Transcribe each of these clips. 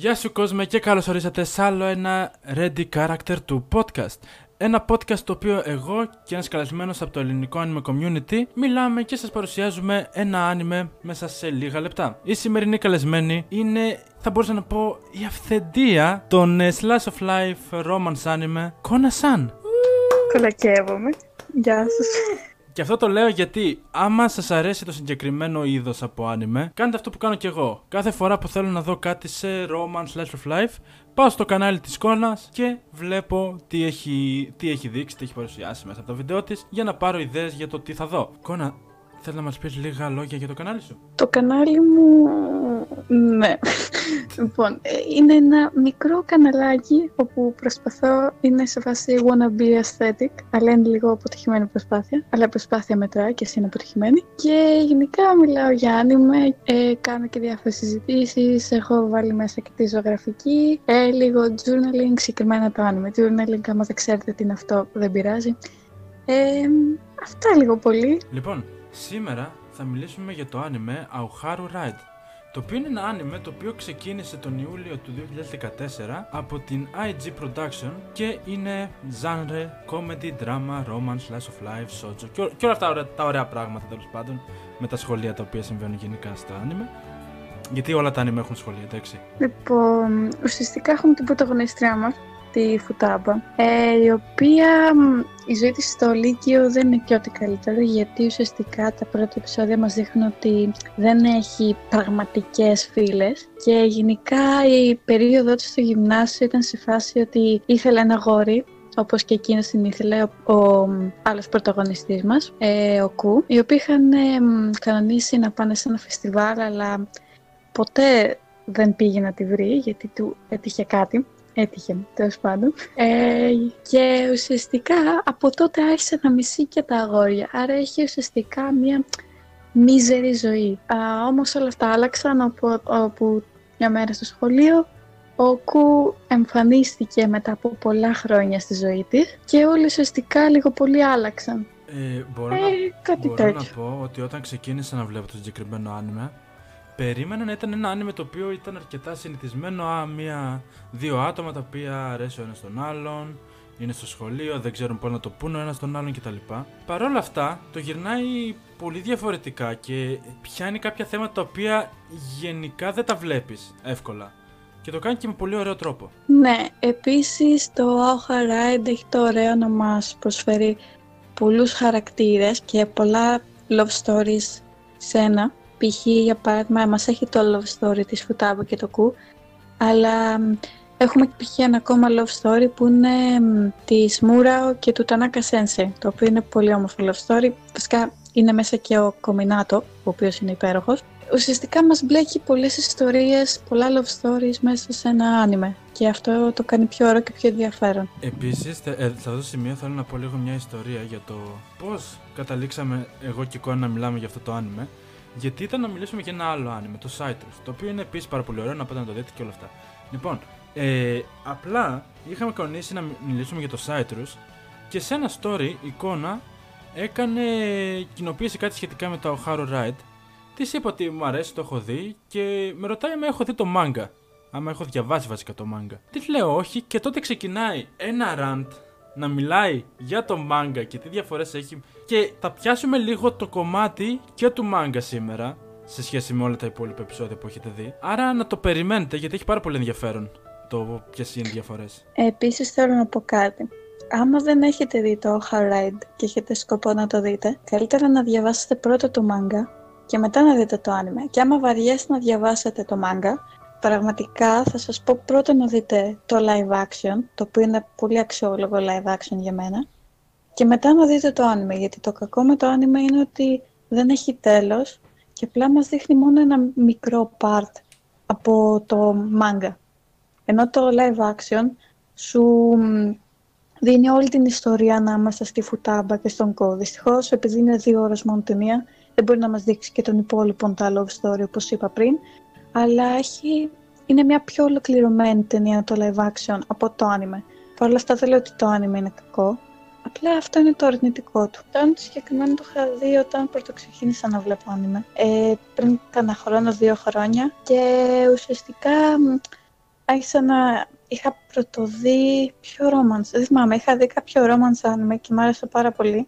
Γεια σου κόσμε και καλώς ορίσατε σε άλλο ένα Ready Character του podcast. Ένα podcast το οποίο εγώ και ένας καλεσμένος από το ελληνικό anime community μιλάμε και σας παρουσιάζουμε ένα anime μέσα σε λίγα λεπτά. Η σημερινή καλεσμένη είναι, θα μπορούσα να πω, η αυθεντία των slice of life romance anime Κόνα-σαν. Κολακεύομαι, γεια σας. Και αυτό το λέω γιατί άμα σας αρέσει το συγκεκριμένο είδος από anime, κάντε αυτό που κάνω κι εγώ. Κάθε φορά που θέλω να δω κάτι σε romance, slice of life, πάω στο κανάλι της Κόνας και βλέπω τι έχει δείξει, τι έχει παρουσιάσει μέσα από το βίντεο της, για να πάρω ιδέες για το τι θα δω. Κόνα, θέλω να μας πεις λίγα λόγια για το κανάλι σου. Το κανάλι μου... ναι. Λοιπόν, είναι ένα μικρό καναλάκι όπου προσπαθώ, είναι σε φάση wanna be aesthetic, αλλά είναι λίγο αποτυχημένη προσπάθεια, αλλά προσπάθεια μετράει και εσύ είναι αποτυχημένη. Και γενικά μιλάω για anime, κάνω και διάφορες συζητήσεις, έχω βάλει μέσα και τη ζωγραφική, λίγο journaling, συγκεκριμένα το anime. Journaling, άμα δεν ξέρετε τι είναι αυτό, δεν πειράζει. Αυτά λίγο πολύ. Λοιπόν, σήμερα θα μιλήσουμε για το anime Aoharu Ride, το οποίο είναι ένα άνιμε το οποίο ξεκίνησε τον Ιούλιο του 2014 από την IG Production και είναι genre, comedy, drama, romance, slice of life, shoujo και όλα αυτά τα ωραία πράγματα, τέλος πάντων, με τα σχολεία τα οποία συμβαίνουν γενικά στα άνιμε. Γιατί όλα τα άνιμε έχουν σχολεία, εντάξει. Λοιπόν, ουσιαστικά έχουμε την πρωταγωνίστρια μας, τη Φουτάμπα, η οποία η ζωή της στο Λύκειο δεν είναι και ό,τι καλύτερο, γιατί ουσιαστικά τα πρώτα επεισόδια μας δείχνουν ότι δεν έχει πραγματικές φίλες και γενικά η περίοδο της στο γυμνάσιο ήταν σε φάση ότι ήθελε ένα αγόρι, όπως και εκείνος την ήθελε, ο άλλος πρωταγωνιστής μας, ο Κου, οι οποίοι είχαν κανονίσει να πάνε σε ένα φεστιβάλ, αλλά ποτέ δεν πήγε να τη βρει γιατί του έτυχε κάτι. Έτυχε, τέλος πάντων. Και ουσιαστικά από τότε άρχισε να μισεί και τα αγόρια. Άρα έχει ουσιαστικά μια μίζερη ζωή. Όμως όλα αυτά άλλαξαν, όπου μια μέρα στο σχολείο ο Κου εμφανίστηκε μετά από πολλά χρόνια στη ζωή της και όλοι ουσιαστικά λίγο πολύ άλλαξαν. Μπορώ να πω ότι όταν ξεκίνησα να βλέπω το συγκεκριμένο άνιμε, περίμενα να ήταν ένα άνιμε το οποίο ήταν αρκετά συνηθισμένο, δύο άτομα τα οποία αρέσει ο ένας τον άλλον, είναι στο σχολείο, δεν ξέρουν πώς να το πούνε ο ένας τον άλλον κτλ. Παρ' όλα αυτά το γυρνάει πολύ διαφορετικά και πιάνει κάποια θέματα τα οποία γενικά δεν τα βλέπεις εύκολα. Και το κάνει και με πολύ ωραίο τρόπο. Ναι, επίσης το Aoharu Ride έχει το ωραίο να μας προσφέρει πολλούς χαρακτήρες και πολλά love stories σε ένα. Π.χ. για παράδειγμα μας έχει το love story της Φουτάμπα και το Κου, αλλά έχουμε και π.χ. ένα ακόμα love story που είναι της Μούραο και του Τανάκα Σένσεϊ, το οποίο είναι πολύ όμορφο love story. Βασικά είναι μέσα και ο Κομινάτο, ο οποίος είναι υπέροχος. Ουσιαστικά μας μπλέκει πολλές ιστορίες, πολλά love stories μέσα σε ένα άνιμε και αυτό το κάνει πιο ωραίο και πιο ενδιαφέρον. Επίσης, σε αυτό το σημείο θέλω να πω λίγο μια ιστορία για το πώς καταλήξαμε εγώ και η Κόνα να μιλάμε για αυτό το άνιμε. Γιατί ήταν να μιλήσουμε για ένα άλλο άνιμε, το Citrus, το οποίο είναι επίσης πάρα πολύ ωραίο, να πάτε να το δείτε και όλα αυτά. Λοιπόν, απλά είχαμε κανονίσει να μιλήσουμε για το Citrus και σε ένα story η Κόνα έκανε, κοινοποίησε κάτι σχετικά με το Aoharu Ride. Της είπα ότι μου αρέσει, το έχω δει και με ρωτάει αν έχω δει το μάγκα. Άμα έχω διαβάσει βασικά το μάγκα. Της λέω όχι και τότε ξεκινάει ένα rant να μιλάει για το μάγκα και τι διαφορές έχει. Και θα πιάσουμε λίγο το κομμάτι και του μάγκα σήμερα, σε σχέση με όλα τα υπόλοιπα επεισόδια που έχετε δει. Άρα να το περιμένετε, γιατί έχει πάρα πολύ ενδιαφέρον το ποιες είναι οι διαφορές. Επίσης θέλω να πω κάτι. Άμα δεν έχετε δει το Aoharu Ride και έχετε σκοπό να το δείτε, καλύτερα να διαβάσετε πρώτα το μάγκα και μετά να δείτε το άνιμε. Και άμα βαριέστε να διαβάσετε το μάγκα, πραγματικά θα σας πω πρώτα να δείτε το live action, το οποίο είναι πολύ αξιόλογο live action για μένα, και μετά να δείτε το άνιμε, γιατί το κακό με το άνιμε είναι ότι δεν έχει τέλος και απλά μας δείχνει μόνο ένα μικρό part από το μάγκα. Ενώ το live action σου δίνει όλη την ιστορία ανάμεσα στη Φουτάμπα και στον Κο. Δυστυχώς, επειδή είναι 2 ώρες μόνο ταινία, δεν μπορεί να μας δείξει και τον υπόλοιπο τα love story, όπως είπα πριν, αλλά είναι μια πιο ολοκληρωμένη ταινία το live action από το άνιμε. Παρ' όλα αυτά δεν λέω ότι το άνιμε είναι κακό, απλά αυτό είναι το αρνητικό του. Το άνιμε συγκεκριμένο το είχα δει όταν πρωτοξεκίνησα να βλέπω άνιμε, πριν κάνα χρόνο, 2 χρόνια, και ουσιαστικά είχα πρωτοδεί πιο romance, δεν θυμάμαι, είχα δει κάποιο romance anime και μ' άρεσε πάρα πολύ.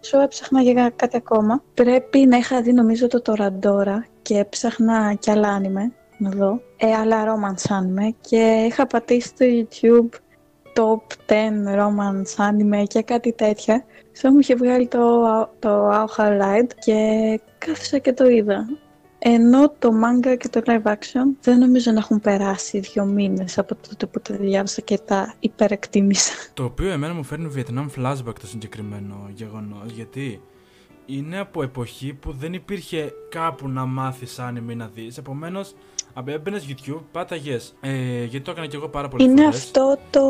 Σου έψαχνα για κάτι ακόμα. Πρέπει να είχα δει νομίζω το Toradora και έψαχνα κι άλλα anime να δω, αλλά romance anime, και είχα πατήσει στο YouTube top 10 romance anime και κάτι τέτοια. Σαν μου είχε βγάλει το Aoharu Ride και κάθισα και το είδα. Ενώ το manga και το live action δεν νομίζω να έχουν περάσει 2 μήνες από τότε που τα διάβασα και τα υπερεκτίμησα. Το οποίο εμένα μου φέρνει Vietnam flashback το συγκεκριμένο γεγονός, γιατί είναι από εποχή που δεν υπήρχε κάπου να μάθεις anime να δεις, επομένως έμπαινες YouTube, πάταγες, γιατί το έκανα και εγώ πάρα πολλές φορές. Είναι αυτό το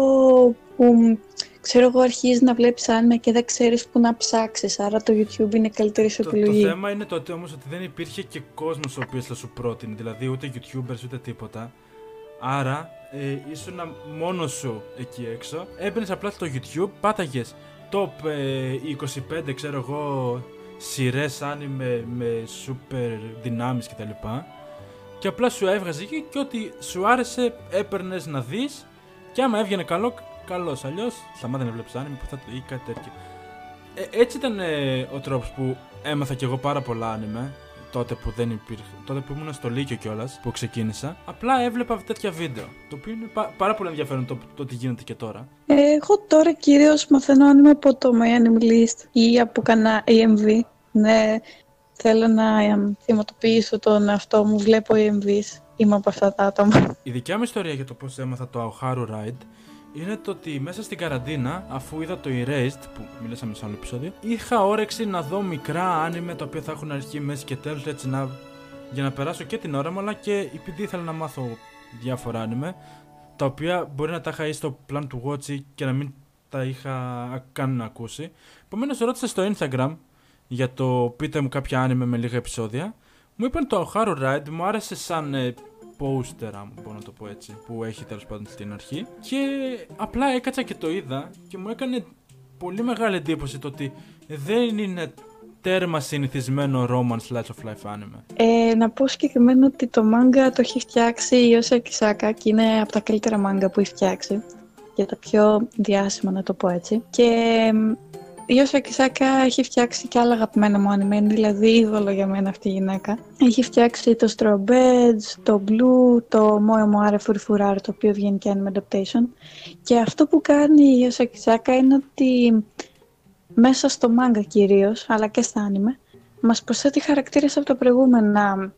που, ξέρω εγώ, αρχίζεις να βλέπεις anime και δεν ξέρεις που να ψάξεις, άρα το YouTube είναι καλύτερη σου επιλογή. Το θέμα είναι τότε όμως ότι δεν υπήρχε και κόσμος ο οποίος θα σου πρότεινε, δηλαδή ούτε YouTubers ούτε τίποτα, άρα ήσουν μόνος σου εκεί έξω, έμπαινες απλά στο YouTube, πάταγες top 25, ξέρω εγώ, σειρές anime με super δυνάμεις κτλ. Και απλά σου έβγαζε εκεί και ό,τι σου άρεσε έπαιρνες να δεις, και άμα έβγαινε καλό, καλός, αλλιώς σταμάτα να βλέπεις άνιμη ή κάτι τέτοιο. Έτσι ήταν ο τρόπος που έμαθα κι εγώ πάρα πολλά άνιμε, τότε που δεν υπήρχε, τότε που ήμουν στο Λύκειο κιόλας, που ξεκίνησα. Απλά έβλεπα τέτοια βίντεο, το οποίο είναι πάρα πολύ ενδιαφέρον το τι γίνεται και τώρα. Εγώ τώρα κυρίως μαθαίνω άνιμε από το MyAnimList ή από κανένα AMV, ναι. Θέλω να θυματοποιήσω τον εαυτό μου, βλέπω EMVs, είμαι από αυτά τα άτομα. Η δικιά μου ιστορία για το πώς έμαθα το Aoharu Ride είναι το ότι μέσα στην καραντίνα, αφού είδα το Erased, που μιλήσαμε σε άλλο επεισόδιο, είχα όρεξη να δω μικρά άνιμε τα οποία θα έχουν αρχή, μέση και τέλος, έτσι για να περάσω και την ώρα μου, αλλά και επειδή ήθελα να μάθω διάφορα άνιμε, τα οποία μπορεί να τα είχα ή στο plan του watch και να μην τα είχα καν να ακούσει. Επομένως ρώτησα στο Instagram για το πείτε μου κάποια άνιμε με λίγα επεισόδια. Μου είπαν το Aoharu Ride, μου άρεσε σαν πόστερα, μπορώ να το πω έτσι, που έχει τέλος πάντων στην αρχή, και απλά έκατσα και το είδα και μου έκανε πολύ μεγάλη εντύπωση το ότι δεν είναι τέρμα συνηθισμένο romance slice of life anime. Να πω συγκεκριμένα ότι το manga το έχει φτιάξει η Io Sakisaka και είναι από τα καλύτερα manga που έχει φτιάξει, για τα πιο διάσημα να το πω έτσι. Και η Io Sakisaka έχει φτιάξει και άλλα αγαπημένα μου anime, δηλαδή είδωλο για μένα αυτή η γυναίκα. Έχει φτιάξει το Strawberry, το Blue, το Moe Furafura, το οποίο βγαίνει και anime adaptation. Και αυτό που κάνει η Io Sakisaka είναι ότι μέσα στο manga κυρίως, αλλά και στα anime, μας προσθέτει χαρακτήρες από τα προηγούμενα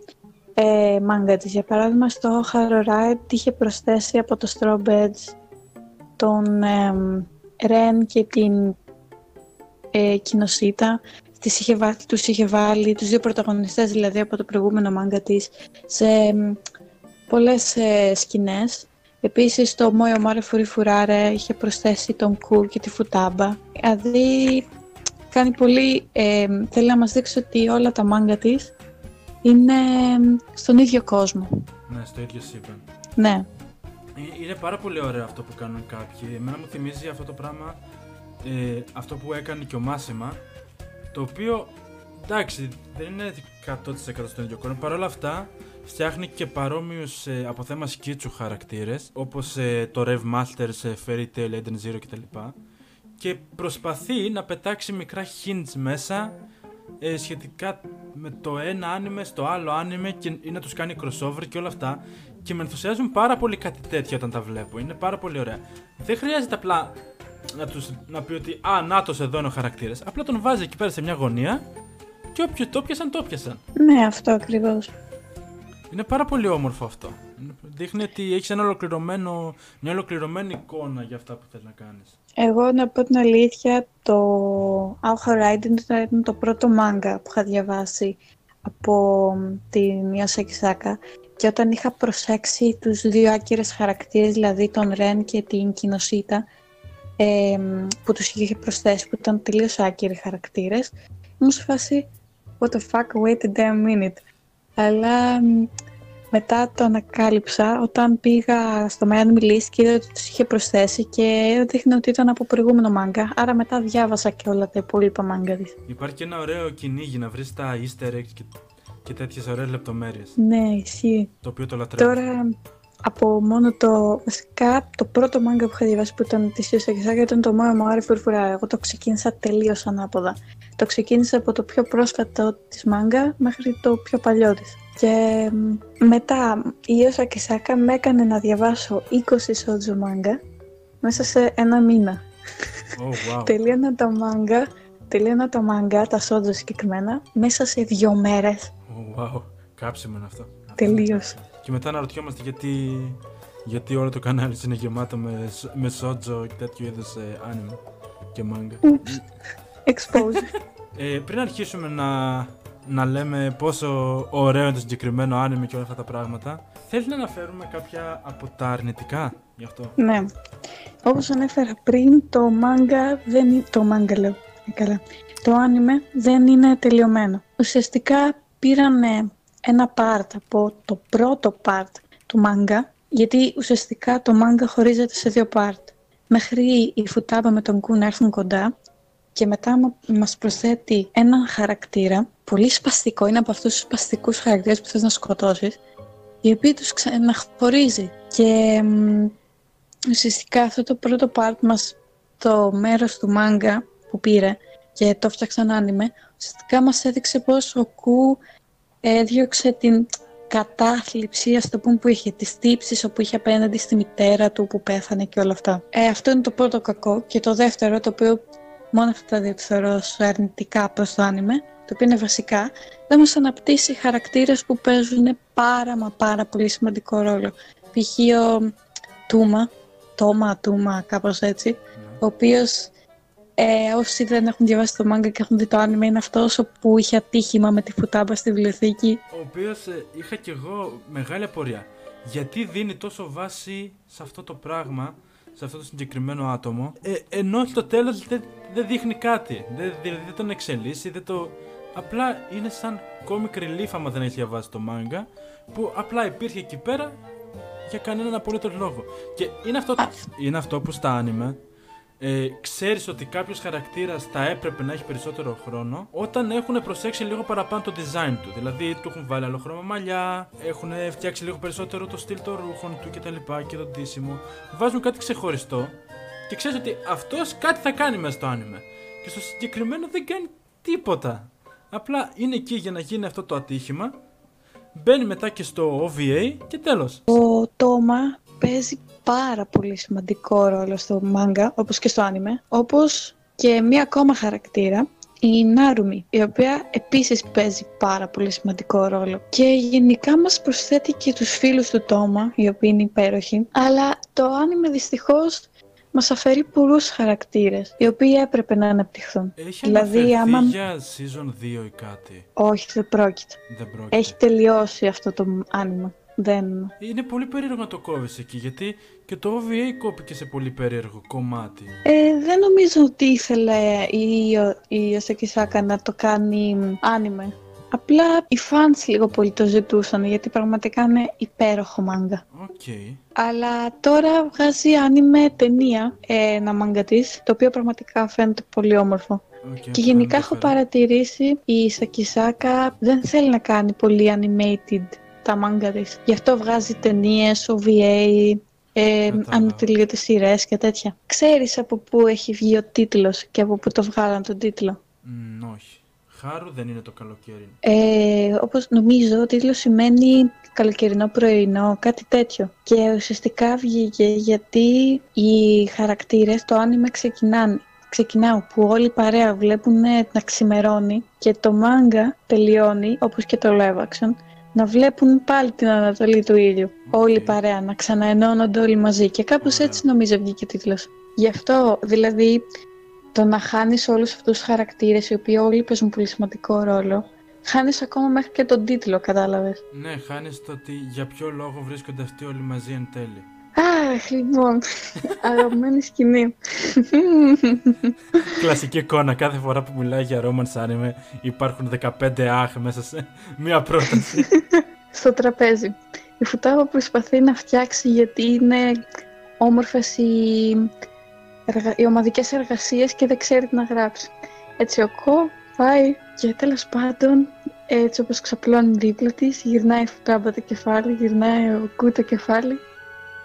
manga της. Για παράδειγμα, στο Aoharu Ride είχε προσθέσει από το Strawberry τον Ren και την Κοινοσίτα, τους είχε βάλει τους δύο πρωταγωνιστές δηλαδή από το προηγούμενο μάγκα της σε πολλές σκηνές. Επίσης το Moe Omare Furifurare είχε προσθέσει τον Κου και τη Φουτάμπα. Δηλαδή κάνει πολύ, θέλει να μας δείξει ότι όλα τα μάγκα της είναι στον ίδιο κόσμο. Ναι, στο ίδιο σύμπαν. Ναι. Είναι πάρα πολύ ωραίο αυτό που κάνουν κάποιοι. Εμένα μου θυμίζει αυτό το πράγμα, αυτό που έκανε και ο Μάσιμα, το οποίο εντάξει δεν είναι 100% στον ίδιο κόσμο, παρόλα αυτά φτιάχνει και παρόμοιους από θέμα σκίτσου χαρακτήρες, όπως το Rev Masters, Fairy Tail, Eden Zero κτλ, και προσπαθεί να πετάξει μικρά hints μέσα σχετικά με το ένα anime στο άλλο anime και ή να τους κάνει crossover και όλα αυτά, και με ενθουσιάζουν πάρα πολύ κάτι τέτοιο όταν τα βλέπω, είναι πάρα πολύ ωραία. Δεν χρειάζεται απλά να πει ότι «Α, νάτος, εδώ είναι ο χαρακτήρας». Απλά τον βάζει εκεί πέρα σε μια γωνία και όποιοι το πιασαν, το πιασαν. Ναι, αυτό ακριβώς. Είναι πάρα πολύ όμορφο αυτό. Δείχνει ότι έχεις μια ολοκληρωμένη εικόνα για αυτά που θες να κάνεις. Εγώ, να πω την αλήθεια, το Aoharu Ride ήταν το πρώτο μάγκα που είχα διαβάσει από την Io Sakisaka. Και όταν είχα προσέξει τους δύο άκυρες χαρακτήρες, δηλαδή τον Ρεν και την Κοινοσίτα, που τους είχε προσθέσει, που ήταν τελείως άκυροι χαρακτήρες, μου σε φάση what the fuck, wait a damn minute. Αλλά μετά το ανακάλυψα όταν πήγα στο MyAnimList και είδα ότι τους είχε προσθέσει και δείχνει ότι ήταν από προηγούμενο μάγκα, άρα μετά διάβασα και όλα τα υπόλοιπα μάγκα της. Υπάρχει και ένα ωραίο κυνήγι να βρεις τα easter eggs και τέτοιες ωραίες λεπτομέρειες. Ναι, ισχύει. Το οποίο το λατρεύω. Τώρα από μόνο το. Βασικά, το πρώτο μάγκα που είχα διαβάσει που ήταν τη Io Sakisaka ήταν το Aoharu Ride. Εγώ το ξεκίνησα τελείως ανάποδα. Το ξεκίνησα από το πιο πρόσφατο της μάγκα μέχρι το πιο παλιό της. Και μετά η Io Sakisaka με έκανε να διαβάσω 20 shoujo μάγκα μέσα σε ένα μήνα. Oh, wow. τελείωνα τα μάγκα, τα shoujo συγκεκριμένα, μέσα σε 2 μέρες. Oh, wow. Κάψιμο είναι αυτό. Τελείως. Και μετά αναρωτιόμαστε γιατί όλο το κανάλι είναι γεμάτο με shoujo και τέτοιου είδους anime και μάγκα. Exposure. Πριν αρχίσουμε να λέμε πόσο ωραίο είναι το συγκεκριμένο άνεμο και όλα αυτά τα πράγματα, θέλεις να αναφέρουμε κάποια από τα αρνητικά γι' αυτό? Ναι, όπως ανέφερα πριν, το άνεμε δεν είναι τελειωμένο. Ουσιαστικά πήρανε ένα part από το πρώτο part του μάγκα, γιατί ουσιαστικά το μάγκα χωρίζεται σε 2 part. Μέχρι η Φουτάμπα με τον Κου να έρθουν κοντά και μετά μας προσθέτει έναν χαρακτήρα πολύ σπαστικό, είναι από αυτούς τους σπαστικούς χαρακτήρες που θες να σκοτώσεις, οι οποίοι τους ξαναχωρίζει. Και ουσιαστικά αυτό το πρώτο part μας, το μέρος του μάγκα που πήρε και το φτιάξαν άνιμε, ουσιαστικά μας έδειξε πως ο Κου έδιωξε την κατάθλιψη, ας το πούμε, που είχε, τις τύψεις όπου είχε απέναντι στη μητέρα του που πέθανε και όλα αυτά. Αυτό είναι το πρώτο κακό. Και το δεύτερο, το οποίο μόνο αυτά τα 2 που θεωρώ αρνητικά προς το άνιμε, το οποίο είναι βασικά, δεν μας αναπτύσσει χαρακτήρες που παίζουν πάρα πολύ σημαντικό ρόλο. Π.χ. ο Τόμα, κάπως έτσι, ο οποίος, όσοι δεν έχουν διαβάσει το μάγκα και έχουν δει το άνιμε, είναι αυτός που είχε ατύχημα με τη Φουτάμπα στη βιβλιοθήκη. Ο οποίος είχα κι εγώ μεγάλη απορία. Γιατί δίνει τόσο βάση σε αυτό το πράγμα, σε αυτό το συγκεκριμένο άτομο, ενώ στο τέλος δεν δείχνει κάτι, δεν τον εξελίσσει, απλά είναι σαν comic relief άμα δεν έχει διαβάσει το μάγκα, που απλά υπήρχε εκεί πέρα για κανέναν απολύτως λόγο. Και είναι αυτό που στα άνιμε ξέρεις ότι κάποιος χαρακτήρας θα έπρεπε να έχει περισσότερο χρόνο όταν έχουν προσέξει λίγο παραπάνω το design του. Δηλαδή του έχουν βάλει άλλο χρώμα μαλλιά, έχουν φτιάξει λίγο περισσότερο το στυλ των ρούχων του κτλ. Και το ντύσιμο. Βάζουν κάτι ξεχωριστό και ξέρεις ότι αυτός κάτι θα κάνει μέσα στο άνιμε. Και στο συγκεκριμένο δεν κάνει τίποτα. Απλά είναι εκεί για να γίνει αυτό το ατύχημα. Μπαίνει μετά και στο OVA και τέλος. Ο Τόμα παίζει πάρα πολύ σημαντικό ρόλο στο μάγκα, όπως και στο άνιμε, όπως και μία ακόμα χαρακτήρα, η Νάρουμι, η οποία επίσης παίζει πάρα πολύ σημαντικό ρόλο. Και γενικά μας προσθέτει και τους φίλους του Τόμα, οι οποίοι είναι υπέροχοι, αλλά το άνιμε δυστυχώς μας αφαιρεί πολλούς χαρακτήρες, οι οποίοι έπρεπε να αναπτυχθούν. Έχει δηλαδή, άμα για season 2 ή κάτι? Όχι, δεν πρόκειται. Έχει τελειώσει αυτό το άνιμε. Δεν. Είναι πολύ περίεργο να το κόβεις εκεί, γιατί και το OVA κόπηκε σε πολύ περίεργο κομμάτι. Δεν νομίζω ότι ήθελε η Io Sakisaka να το κάνει άνιμε. Απλά οι fans λίγο πολύ το ζητούσαν, γιατί πραγματικά είναι υπέροχο μάγκα. Okay. Αλλά τώρα βγάζει άνιμε ταινία, ένα μάγκα της, το οποίο πραγματικά φαίνεται πολύ όμορφο. Okay, και γενικά έχω παρατηρήσει η Sakisaka δεν θέλει να κάνει πολύ animated τα μάγκα της. Γι' αυτό βγάζει ταινίες, OVA, ανατελείωτες σειρές και τέτοια. Ξέρεις από πού έχει βγει ο τίτλος και από πού το βγάλαν τον τίτλο? Όχι. Χάρου δεν είναι το καλοκαίρι. Όπως νομίζω, ο τίτλος σημαίνει καλοκαιρινό πρωινό, κάτι τέτοιο. Και ουσιαστικά βγήκε γιατί οι χαρακτήρες, το άνιμε ξεκινάω που όλη η παρέα βλέπουν να ξημερώνει και το μάγκα τελειώνει, όπως και το live action, να βλέπουν πάλι την ανατολή του ήλιου. Okay. Όλοι παρέα, να ξαναενώνονται όλοι μαζί. Και κάπως έτσι νομίζω βγήκε ο τίτλος. Γι' αυτό, δηλαδή, το να χάνεις όλους αυτούς τους χαρακτήρες, οι οποίοι όλοι παίζουν πολύ σημαντικό ρόλο, χάνεις ακόμα μέχρι και τον τίτλο, κατάλαβες? Ναι, χάνεις το ότι για ποιο λόγο βρίσκονται αυτοί όλοι μαζί εν τέλει. Αχ, λοιπόν, αγαπημένη σκηνή. Κλασική εικόνα, κάθε φορά που μιλάει για romance anime υπάρχουν 15 αχ μέσα σε μία πρόταση. Στο τραπέζι. Η Φουτάβα προσπαθεί να φτιάξει, γιατί είναι όμορφες οι ομαδικές εργασίες και δεν ξέρει τι να γράψει. Έτσι ο Κο πάει και τέλος πάντων, έτσι όπως ξαπλώνει δίπλα της, γυρνάει η Φουτάβα το κεφάλι, γυρνάει ο Κου το κεφάλι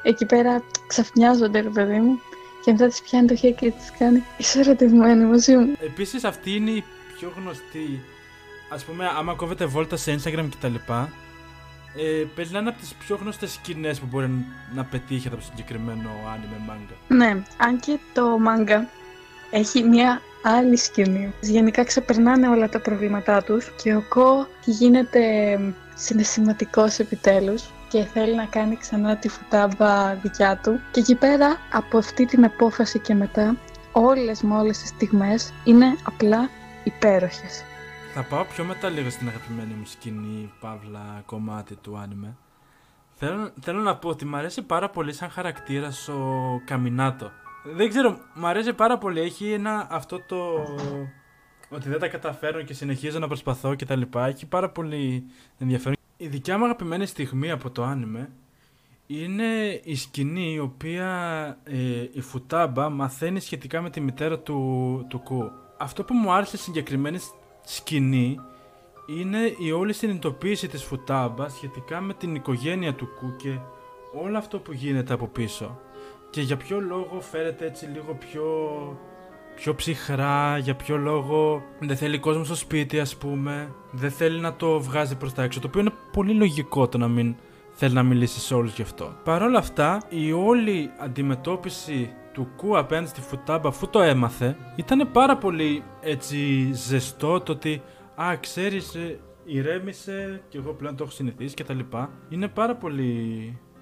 εκεί πέρα ξαφνιάζονται, ρε παιδί μου, και μετά της πιάνει το χέρι και της κάνει «Είσαι ερωτευμένη μαζί μου». Επίσης αυτή είναι η πιο γνωστή, ας πούμε, άμα κόβετε βόλτα σε Instagram κτλ. Περιλάνε από τις πιο γνωστές σκηνές που μπορεί να πετύχετε από το συγκεκριμένο anime manga. Ναι, αν και το manga έχει μια άλλη σκηνή. Γενικά ξεπερνάνε όλα τα προβλήματά τους και ο Κο γίνεται συναισθηματικός επιτέλους και θέλει να κάνει ξανά τη φουτάμπα δικιά του. Και εκεί πέρα από αυτή την απόφαση και μετά όλες τις στιγμές είναι απλά υπέροχες. Θα πάω πιο μετά λίγο στην αγαπημένη μου σκηνή, παύλα, κομμάτι του άνιμε. Θέλω να πω ότι μου αρέσει πάρα πολύ σαν χαρακτήρας ο Καμινάτο. Δεν ξέρω, μου αρέσει πάρα πολύ. Έχει ένα αυτό το ότι δεν τα καταφέρω και συνεχίζω να προσπαθώ κτλ. Έχει πάρα πολύ ενδιαφέρον. Η δικιά μου αγαπημένη στιγμή από το άνιμε είναι η σκηνή η οποία η Φουτάμπα μαθαίνει σχετικά με τη μητέρα του Κου. Αυτό που μου άρεσε συγκεκριμένη σκηνή είναι η όλη συνειδητοποίηση της Φουτάμπα σχετικά με την οικογένεια του Κου και όλο αυτό που γίνεται από πίσω και για ποιο λόγο φέρεται έτσι λίγο πιο ψυχρά, για ποιο λόγο δεν θέλει κόσμο στο σπίτι, ας πούμε, δεν θέλει να το βγάζει προς τα έξω, το οποίο είναι πολύ λογικό το να μην θέλει να μιλήσει σε όλους γι' αυτό. Παρ' όλα αυτά η όλη αντιμετώπιση του Κου απέναντι στη Φουτάμπα, αφού το έμαθε, ήταν πάρα πολύ έτσι ζεστό, το ότι «Α, ξέρεις, ηρέμησε και εγώ πλέον το έχω συνηθίσει» και τα λοιπά. Είναι πάρα πολύ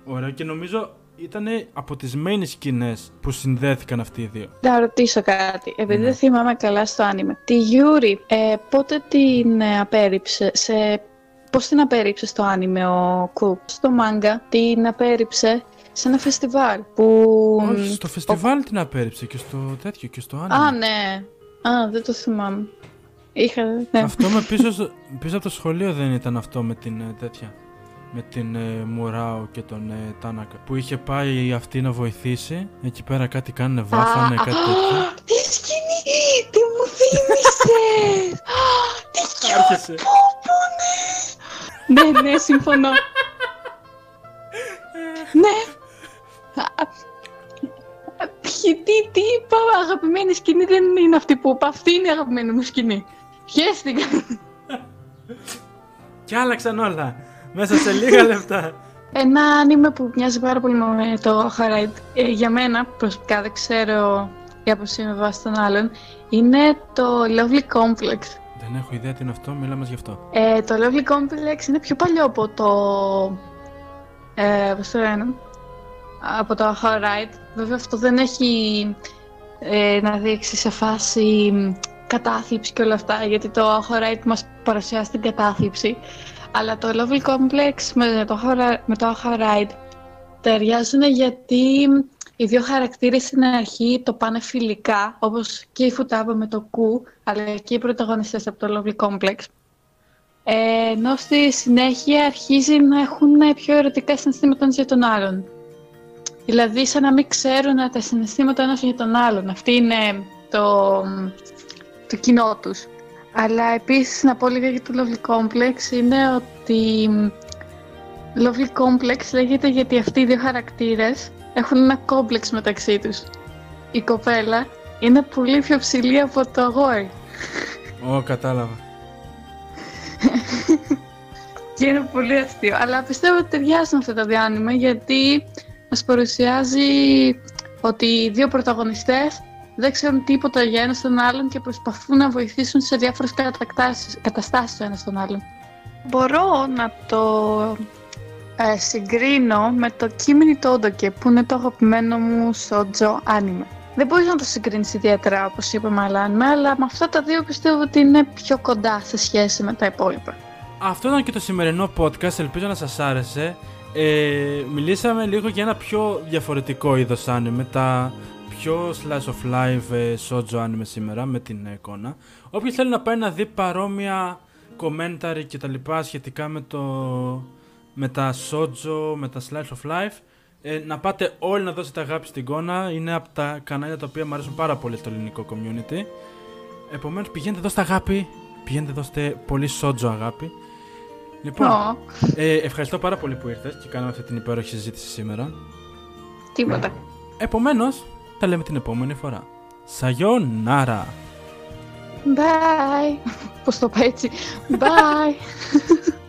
ωραίο και νομίζω ήταν από τις main σκηνές που συνδέθηκαν αυτοί οι δύο. Θα ρωτήσω κάτι, επειδή δεν θυμάμαι καλά στο άνιμε. Τη Γιούρι, πότε την απέρριψε Πώς την απέρριψε στο άνιμε ο Κου? Στο μάγκα την απέρριψε σε ένα φεστιβάλ που... Όχι, στο φεστιβάλ την απέρριψε και στο τέτοιο και στο άνιμε. Α, ναι. Α, δεν το θυμάμαι. Ναι. Αυτό με πίσω από το σχολείο δεν ήταν αυτό με την τέτοια. Με την Μουράο και τον Τάνακα. Που είχε πάει αυτή να βοηθήσει. Εκεί πέρα κάτι κάνουνε, βάφανε, κάτι τέτοιο. Τι σκηνή! Τι μου θύμισες! Τι κιόπου! Ναι, ναι, συμφωνώ. Ναι! Τι είπα, αγαπημένη σκηνή δεν είναι αυτή που είπα. Αυτή είναι η αγαπημένη μου σκηνή. Χαίστηκα. Κι άλλαξαν όλα. Μέσα σε λίγα λεπτά. Ένα άνιμε που μοιάζει πάρα πολύ με το Aoharu Ride. Για μένα, προσωπικά δεν ξέρω για πώς είναι βάση των άλλων, είναι το Lovely Complex. Δεν έχω ιδέα τι είναι αυτό, μίλα μας γι' αυτό. Το Lovely Complex είναι πιο παλιό από το... από το Aoharu Ride. Βέβαια αυτό δεν έχει να δείξει σε φάση κατάθλιψη και όλα αυτά, γιατί το Aoharu Ride μας παρουσιάζει την κατάθλιψη. Αλλά το Lovely Complex με το Aoharu Ride ταιριάζουν, γιατί οι δύο χαρακτήρες στην αρχή το πάνε φιλικά, όπως και η Φουτάμπα με το Κου, αλλά και οι πρωταγωνιστές από το Lovely Complex. Ενώ στη συνέχεια αρχίζει να έχουν πιο ερωτικά συναισθήματα ένας για τον άλλον. Δηλαδή σαν να μην ξέρουν τα συναισθήματα ένας για τον άλλον. Αυτή είναι το κοινό τους. Αλλά επίσης να πω λίγα για το Lovely Complex, είναι ότι Lovely Complex λέγεται γιατί αυτοί οι δύο χαρακτήρες έχουν ένα κόμπλεξ μεταξύ τους. Η κοπέλα είναι πολύ πιο ψηλή από το αγόρι. Κατάλαβα. Και είναι πολύ αστείο, αλλά πιστεύω ότι ταιριάζουν αυτά τα διάνομα, γιατί μας παρουσιάζει ότι οι δύο πρωταγωνιστές δεν ξέρουν τίποτα για ένα τον άλλον και προσπαθούν να βοηθήσουν σε διάφορες καταστάσεις ο ένας τον άλλον. Μπορώ να το συγκρίνω με το Kimi ni Todoke, που είναι το αγαπημένο μου σότζο άνιμε. Δεν μπορείς να το συγκρίνεις ιδιαίτερα, όπως είπαμε, αλλά με αυτά τα δύο πιστεύω ότι είναι πιο κοντά σε σχέση με τα υπόλοιπα. Αυτό ήταν και το σημερινό podcast, ελπίζω να σας άρεσε. Μιλήσαμε λίγο για ένα πιο διαφορετικό είδος άνιμε, τα πιο slice of life shoujo άνιμε σήμερα με την εικόνα. Όποιος θέλει να πάει να δει παρόμοια commentary και τα λοιπά σχετικά με τα shoujo, με τα slice of life, να πάτε όλοι να δώσετε αγάπη στην εικόνα. Είναι από τα κανάλια τα οποία μου αρέσουν πάρα πολύ στο ελληνικό community. Επομένως πηγαίνετε, δώστε αγάπη. Πηγαίνετε, δώστε πολύ shoujo αγάπη. Λοιπόν, ευχαριστώ πάρα πολύ που ήρθες και κάναμε αυτή την υπέροχη συζήτηση σήμερα. Τίποτα. Επομένως, τα λέμε την επόμενη φορά. Sayonara. Bye. Πώς το πάει έτσι. Bye.